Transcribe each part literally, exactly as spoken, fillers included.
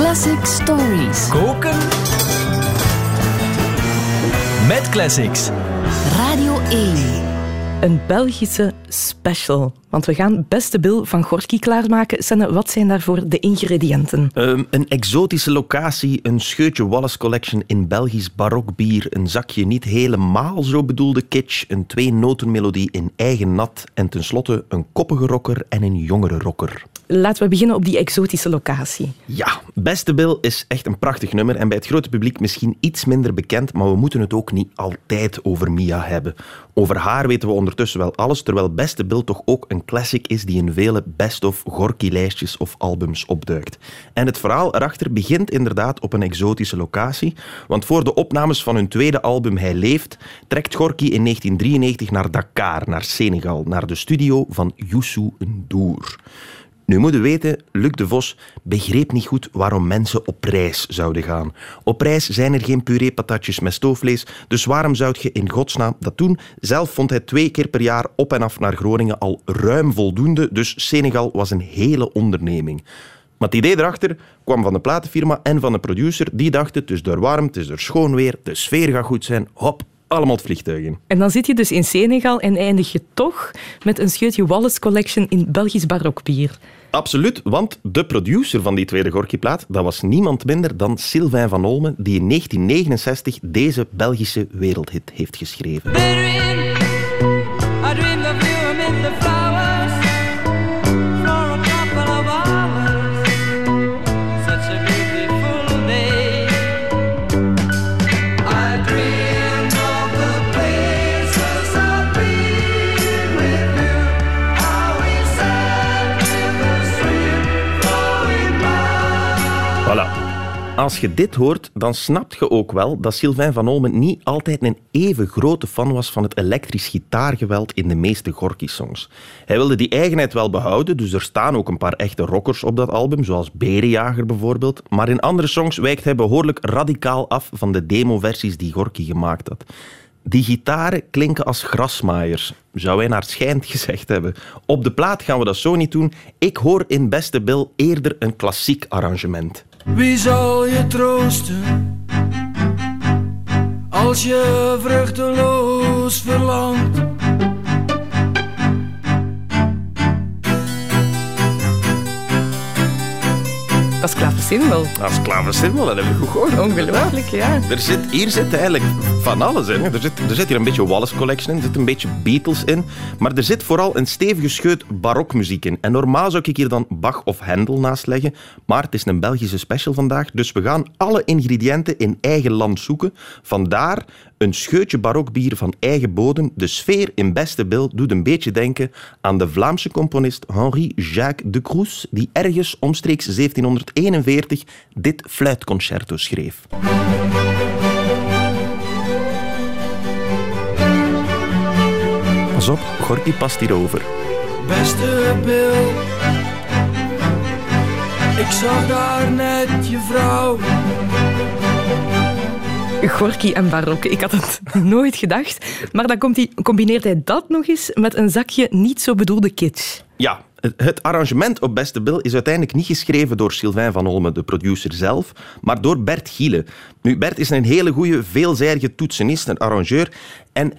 Classic Stories. Koken met Classics. Radio één. Een Belgische special. Want we gaan Beste Bill van Gorky klaarmaken. Senne, wat zijn daarvoor de ingrediënten? Um, een exotische locatie, een scheutje Wallace Collection in Belgisch barokbier, een zakje niet helemaal zo bedoelde kitsch, een twee-notenmelodie in eigen nat en tenslotte een koppige rocker en een jongere rocker. Laten we beginnen op die exotische locatie. Ja, Beste Bill is echt een prachtig nummer en bij het grote publiek misschien iets minder bekend, maar we moeten het ook niet altijd over Mia hebben. Over haar weten we ondertussen wel alles, terwijl Beste Bill toch ook een classic is die in vele best-of Gorky-lijstjes of albums opduikt. En het verhaal erachter begint inderdaad op een exotische locatie, want voor de opnames van hun tweede album Hij Leeft trekt Gorky in negentien drieënnegentig naar Dakar, naar Senegal, naar de studio van Youssou N'Dour. Nu moet je weten, Luc de Vos begreep niet goed waarom mensen op reis zouden gaan. Op reis zijn er geen puree-patatjes met stoofvlees, dus waarom zou je in godsnaam dat doen? Zelf vond hij twee keer per jaar op en af naar Groningen al ruim voldoende, dus Senegal was een hele onderneming. Maar het idee erachter kwam van de platenfirma en van de producer. Die dachten, het is daar warm, het is er schoon weer, de sfeer gaat goed zijn, hop. Allemaal het vliegtuig in. En dan zit je dus in Senegal en eindig je toch met een scheutje Wallace Collection in Belgisch barokbier. Absoluut, want de producer van die tweede Gorky-plaat, dat was niemand minder dan Sylvain van Olmen, die in negentien negenenzestig deze Belgische wereldhit heeft geschreven. Als je dit hoort, dan snap je ook wel dat Sylvain van Olmen niet altijd een even grote fan was van het elektrisch gitaargeweld in de meeste Gorky-songs. Hij wilde die eigenheid wel behouden, dus er staan ook een paar echte rockers op dat album, zoals Berenjager bijvoorbeeld. Maar in andere songs wijkt hij behoorlijk radicaal af van de demoversies die Gorky gemaakt had. Die gitaren klinken als grasmaaiers, zou hij naar schijnt gezegd hebben. Op de plaat gaan we dat zo niet doen. Ik hoor in Beste Bill eerder een klassiek arrangement. Wie zal je troosten als je vruchteloos verlangt? Dat is klaversymbol. Dat is klaversymbol, dat hebben we goed gehoord. Ongelooflijk, ja. ja. Er zit, hier zit eigenlijk van alles in. Er zit, er zit hier een beetje Wallace Collection in, er zit een beetje Beatles in. Maar er zit vooral een stevige scheut barokmuziek in. En normaal zou ik hier dan Bach of Handel naast leggen. Maar het is een Belgische special vandaag, dus we gaan alle ingrediënten in eigen land zoeken. Vandaar een scheutje barokbier van eigen bodem. De sfeer in Beste Bill doet een beetje denken aan de Vlaamse componist Henri-Jacques de Croes, die ergens omstreeks zeventienhonderd eenenveertig dit fluitconcerto schreef. Pas op, Gorky past hierover. Beste Bill, ik zag daar net je vrouw. Gorky en barok, ik had het nooit gedacht. Maar dan komt hij, combineert hij dat nog eens met een zakje niet zo bedoelde kitsch. Ja, het arrangement op Beste Bill is uiteindelijk niet geschreven door Sylvain van Olmen, de producer zelf, maar door Bert Gielen. Nu, Bert is een hele goede, veelzijdige toetsenist en arrangeur. En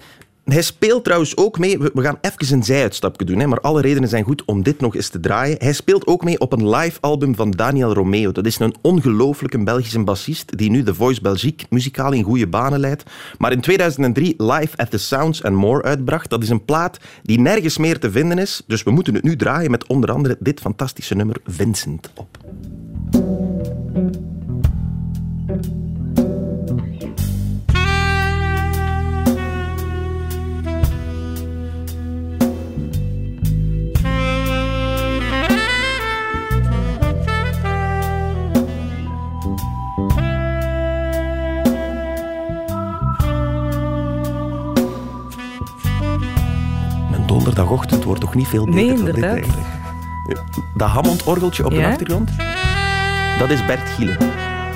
hij speelt trouwens ook mee... We gaan even een zijuitstapje doen, hè, maar alle redenen zijn goed om dit nog eens te draaien. Hij speelt ook mee op een live album van Daniel Romeo. Dat is een ongelooflijke Belgische bassist die nu The Voice Belgique muzikaal in goede banen leidt. Maar in tweeduizend drie Live at the Sounds and More uitbracht. Dat is een plaat die nergens meer te vinden is. Dus we moeten het nu draaien met onder andere dit fantastische nummer Vincent op. Donderdagochtend wordt toch niet veel beter nee, dan dit eigenlijk. Dat Hammond-orgeltje op ja? de achtergrond, dat is Bert Gielen.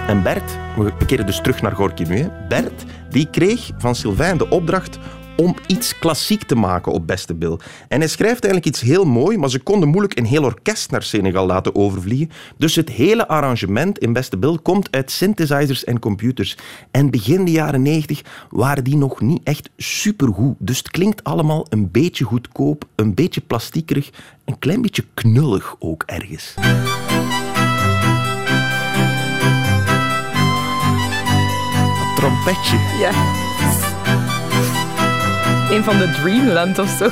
En Bert, we keren dus terug naar Gorky nu, hè. Bert die kreeg van Sylvain de opdracht om iets klassiek te maken op Beste Bill. En hij schrijft eigenlijk iets heel mooi, maar ze konden moeilijk een heel orkest naar Senegal laten overvliegen. Dus het hele arrangement in Beste Bill komt uit synthesizers en computers. En begin de jaren negentig waren die nog niet echt supergoed. Dus het klinkt allemaal een beetje goedkoop, een beetje plastiekerig, een klein beetje knullig ook ergens. Dat trompetje. Ja. Een van de Dreamland of zo.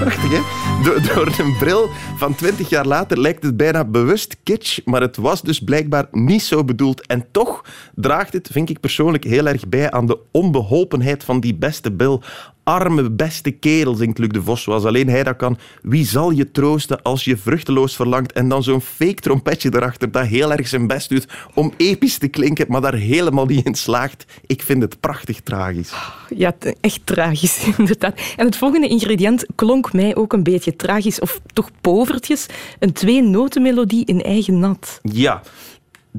Prachtig, hè? Door, door een bril van twintig jaar later lijkt het bijna bewust kitsch, maar het was dus blijkbaar niet zo bedoeld. En toch draagt het, vind ik persoonlijk, heel erg bij aan de onbeholpenheid van die Beste Bill. Arme beste kerel, zingt Luc de Vos, zoals alleen hij dat kan. Wie zal je troosten als je vruchteloos verlangt? En dan zo'n fake trompetje erachter dat heel erg zijn best doet om episch te klinken, maar daar helemaal niet in slaagt. Ik vind het prachtig tragisch. Ja, echt tragisch, inderdaad. En het volgende ingrediënt klonk mij ook een beetje tragisch, of toch povertjes. Een twee-notenmelodie in eigen nat. Ja.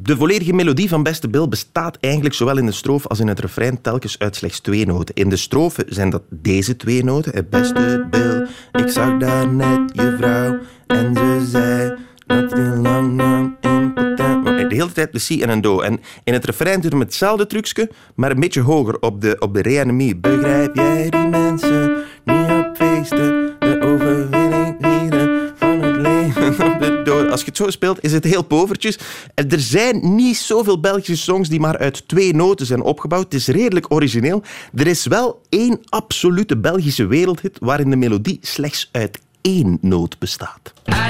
De volledige melodie van Beste Bill bestaat eigenlijk zowel in de stroof als in het refrein telkens uit slechts twee noten. In de strofe zijn dat deze twee noten. Beste Bill, ik zag daar net je vrouw en ze zei dat je lang lang impotent... De hele tijd de si en een do. En in het refrein doen we hetzelfde trucje, maar een beetje hoger op de, op de re en de mi. Begrijp jij die mensen, niet op feesten, de overwinning vieren van het leven op de... Als je het zo speelt, is het heel povertjes. Er zijn niet zoveel Belgische songs die maar uit twee noten zijn opgebouwd. Het is redelijk origineel. Er is wel één absolute Belgische wereldhit waarin de melodie slechts uit één noot bestaat. Ah.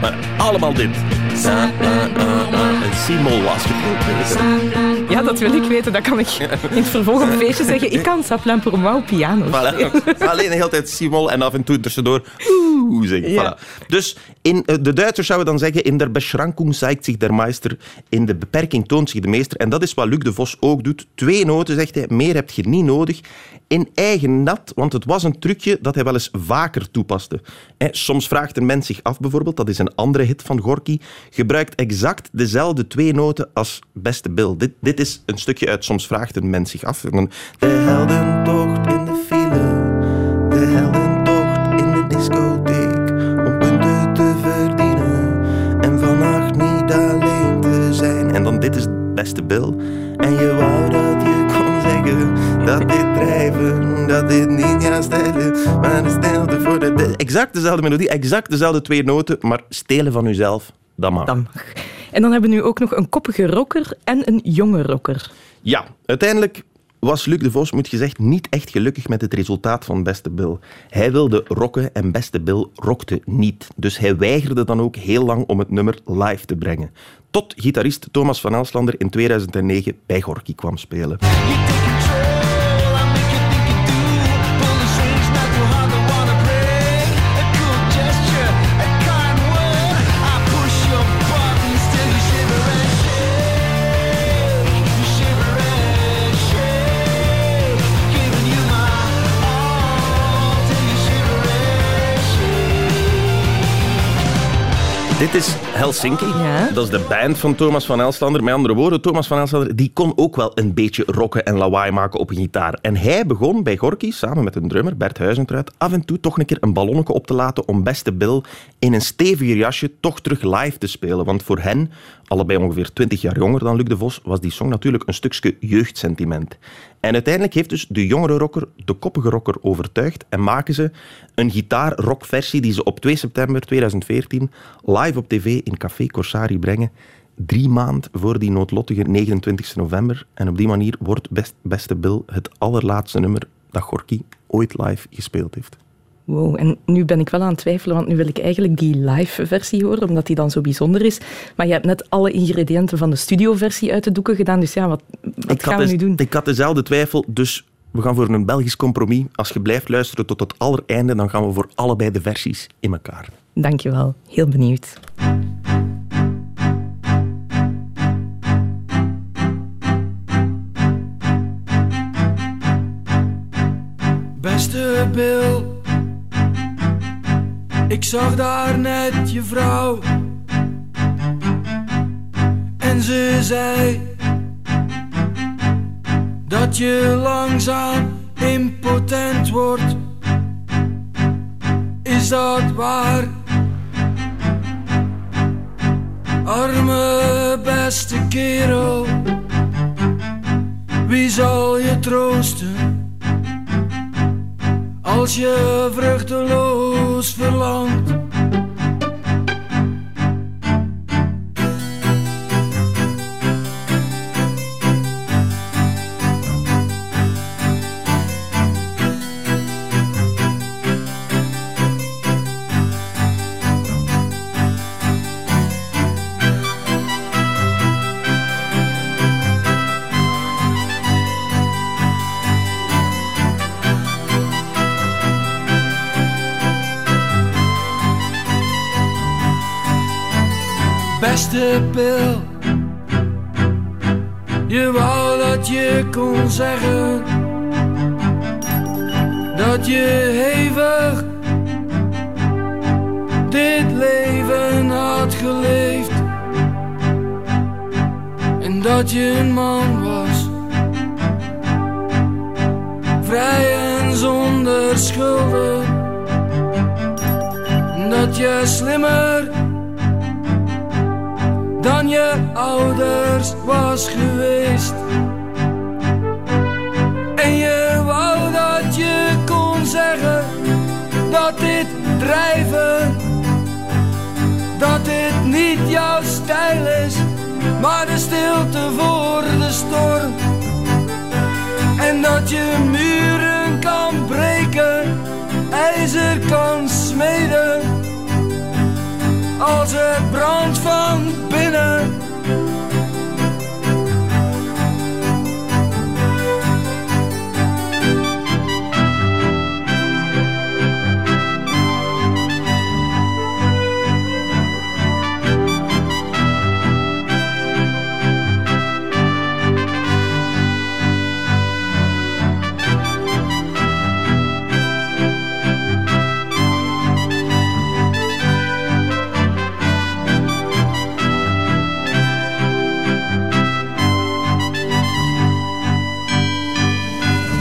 Maar allemaal dit. Een simol was gevoeld. Ja, dat wil ik weten. Dat kan ik in het vervolg op een feestje zeggen. Ik kan Saplan pour moi piano. Voilà. Alleen de hele tijd simol en af en toe tussendoor oeh zingen. Ja. Voilà. Dus in de Duitsers zouden dan zeggen, in der Beschrankung zeigt zich der Meister. In de beperking toont zich de meester. En dat is wat Luc de Vos ook doet. Twee noten, zegt hij. Meer heb je niet nodig. In eigen nat, want het was een trucje dat hij wel eens vaker toepaste. Soms vraagt een mens zich af bijvoorbeeld, dat is een andere hit van Gorky, gebruikt exact dezelfde twee noten als Beste Bill. Dit, dit is een stukje uit Soms vraagt een mens zich af. De heldentocht in de file, de heldentocht in de discotheek, om punten te verdienen en vannacht niet alleen te zijn. En dan dit is Beste Bill. En je wou dat je kon zeggen... Dat dit drijven, dat dit niet ja stelen, maar de stilte voor de... de exact dezelfde melodie, exact dezelfde twee noten, maar stelen van uzelf, dat mag. Dat mag. En dan hebben we nu ook nog een koppige rocker en een jonge rocker. Ja, uiteindelijk was Luc de Vos, moet gezegd, niet echt gelukkig met het resultaat van Beste Bill. Hij wilde rocken en Beste Bill rockte niet. Dus hij weigerde dan ook heel lang om het nummer live te brengen. Tot gitarist Thomas Vanelslander in tweeduizend negen bij Gorky kwam spelen. Dit is Helsinki. Ja. Dat is de band van Thomas Vanelslander. Met andere woorden, Thomas Vanelslander die kon ook wel een beetje rocken en lawaai maken op een gitaar. En hij begon bij Gorky, samen met een drummer, Bert Huisentruit, af en toe toch een keer een ballonnetje op te laten om Beste Bill in een steviger jasje toch terug live te spelen. Want voor hen, allebei ongeveer twintig jaar jonger dan Luc de Vos, was die song natuurlijk een stukje jeugdsentiment. En uiteindelijk heeft dus de jongere rocker de koppige rocker overtuigd en maken ze een gitaarrockversie die ze op twee september tweeduizend veertien live op tv in Café Corsari brengen. Drie maanden voor die noodlottige negenentwintigste november. En op die manier wordt best, Beste Bill het allerlaatste nummer dat Gorky ooit live gespeeld heeft. Wow, en nu ben ik wel aan het twijfelen, want nu wil ik eigenlijk die live-versie horen, omdat die dan zo bijzonder is. Maar je hebt net alle ingrediënten van de studio-versie uit de doeken gedaan, dus ja, wat, wat gaan we nu doen? Ik had dezelfde twijfel, dus we gaan voor een Belgisch compromis. Als je blijft luisteren tot het allereinde, dan gaan we voor allebei de versies in elkaar. Dankjewel, heel benieuwd. Beste Beste Bill, ik zag daar net je vrouw en ze zei dat je langzaam impotent wordt. Is dat waar? Arme beste kerel, wie zal je troosten als je vruchteloos verlangt? Beste Bill, je wou dat je kon zeggen dat je hevig dit leven had geleefd en dat je een man was, vrij en zonder schulden, en dat je slimmer dan je ouders was geweest. En je wou dat je kon zeggen dat dit drijven, dat dit niet jouw stijl is, maar de stilte voor de storm. En dat je muren kan breken, ijzer kan smeden, als het brandt van binnen.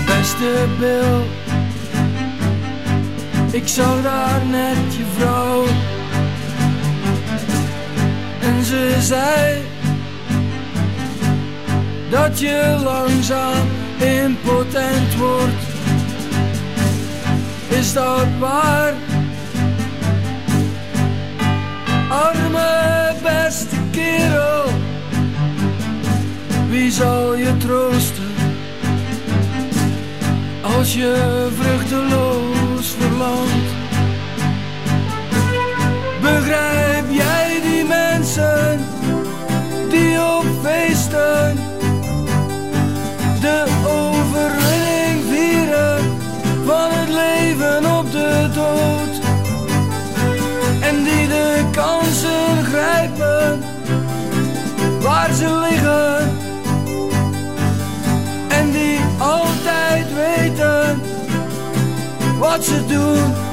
Beste Bill, ik zag daar net je vrouw en ze zei dat je langzaam impotent wordt. Is dat waar? Arme beste kerel, wie zal je troosten als je vruchteloos verlangt? Begrijp jij die mensen die op feesten de overwinning vieren van het leven op de dood, en die de kansen grijpen waar ze liggen, en die altijd weten wat ze doen?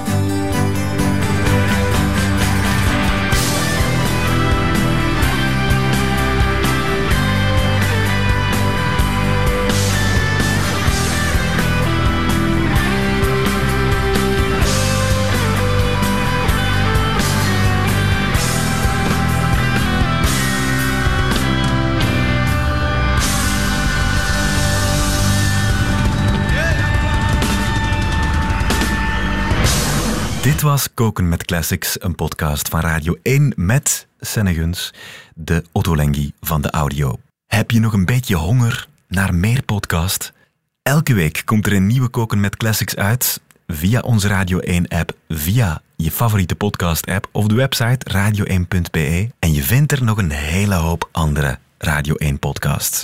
Dit was Koken met Classics, een podcast van Radio één met Senne Guns, de Otto Lengi van de audio. Heb je nog een beetje honger naar meer podcast? Elke week komt er een nieuwe Koken met Classics uit via onze Radio één-app, via je favoriete podcast-app of de website radio één punt b e. En je vindt er nog een hele hoop andere Radio één podcasts.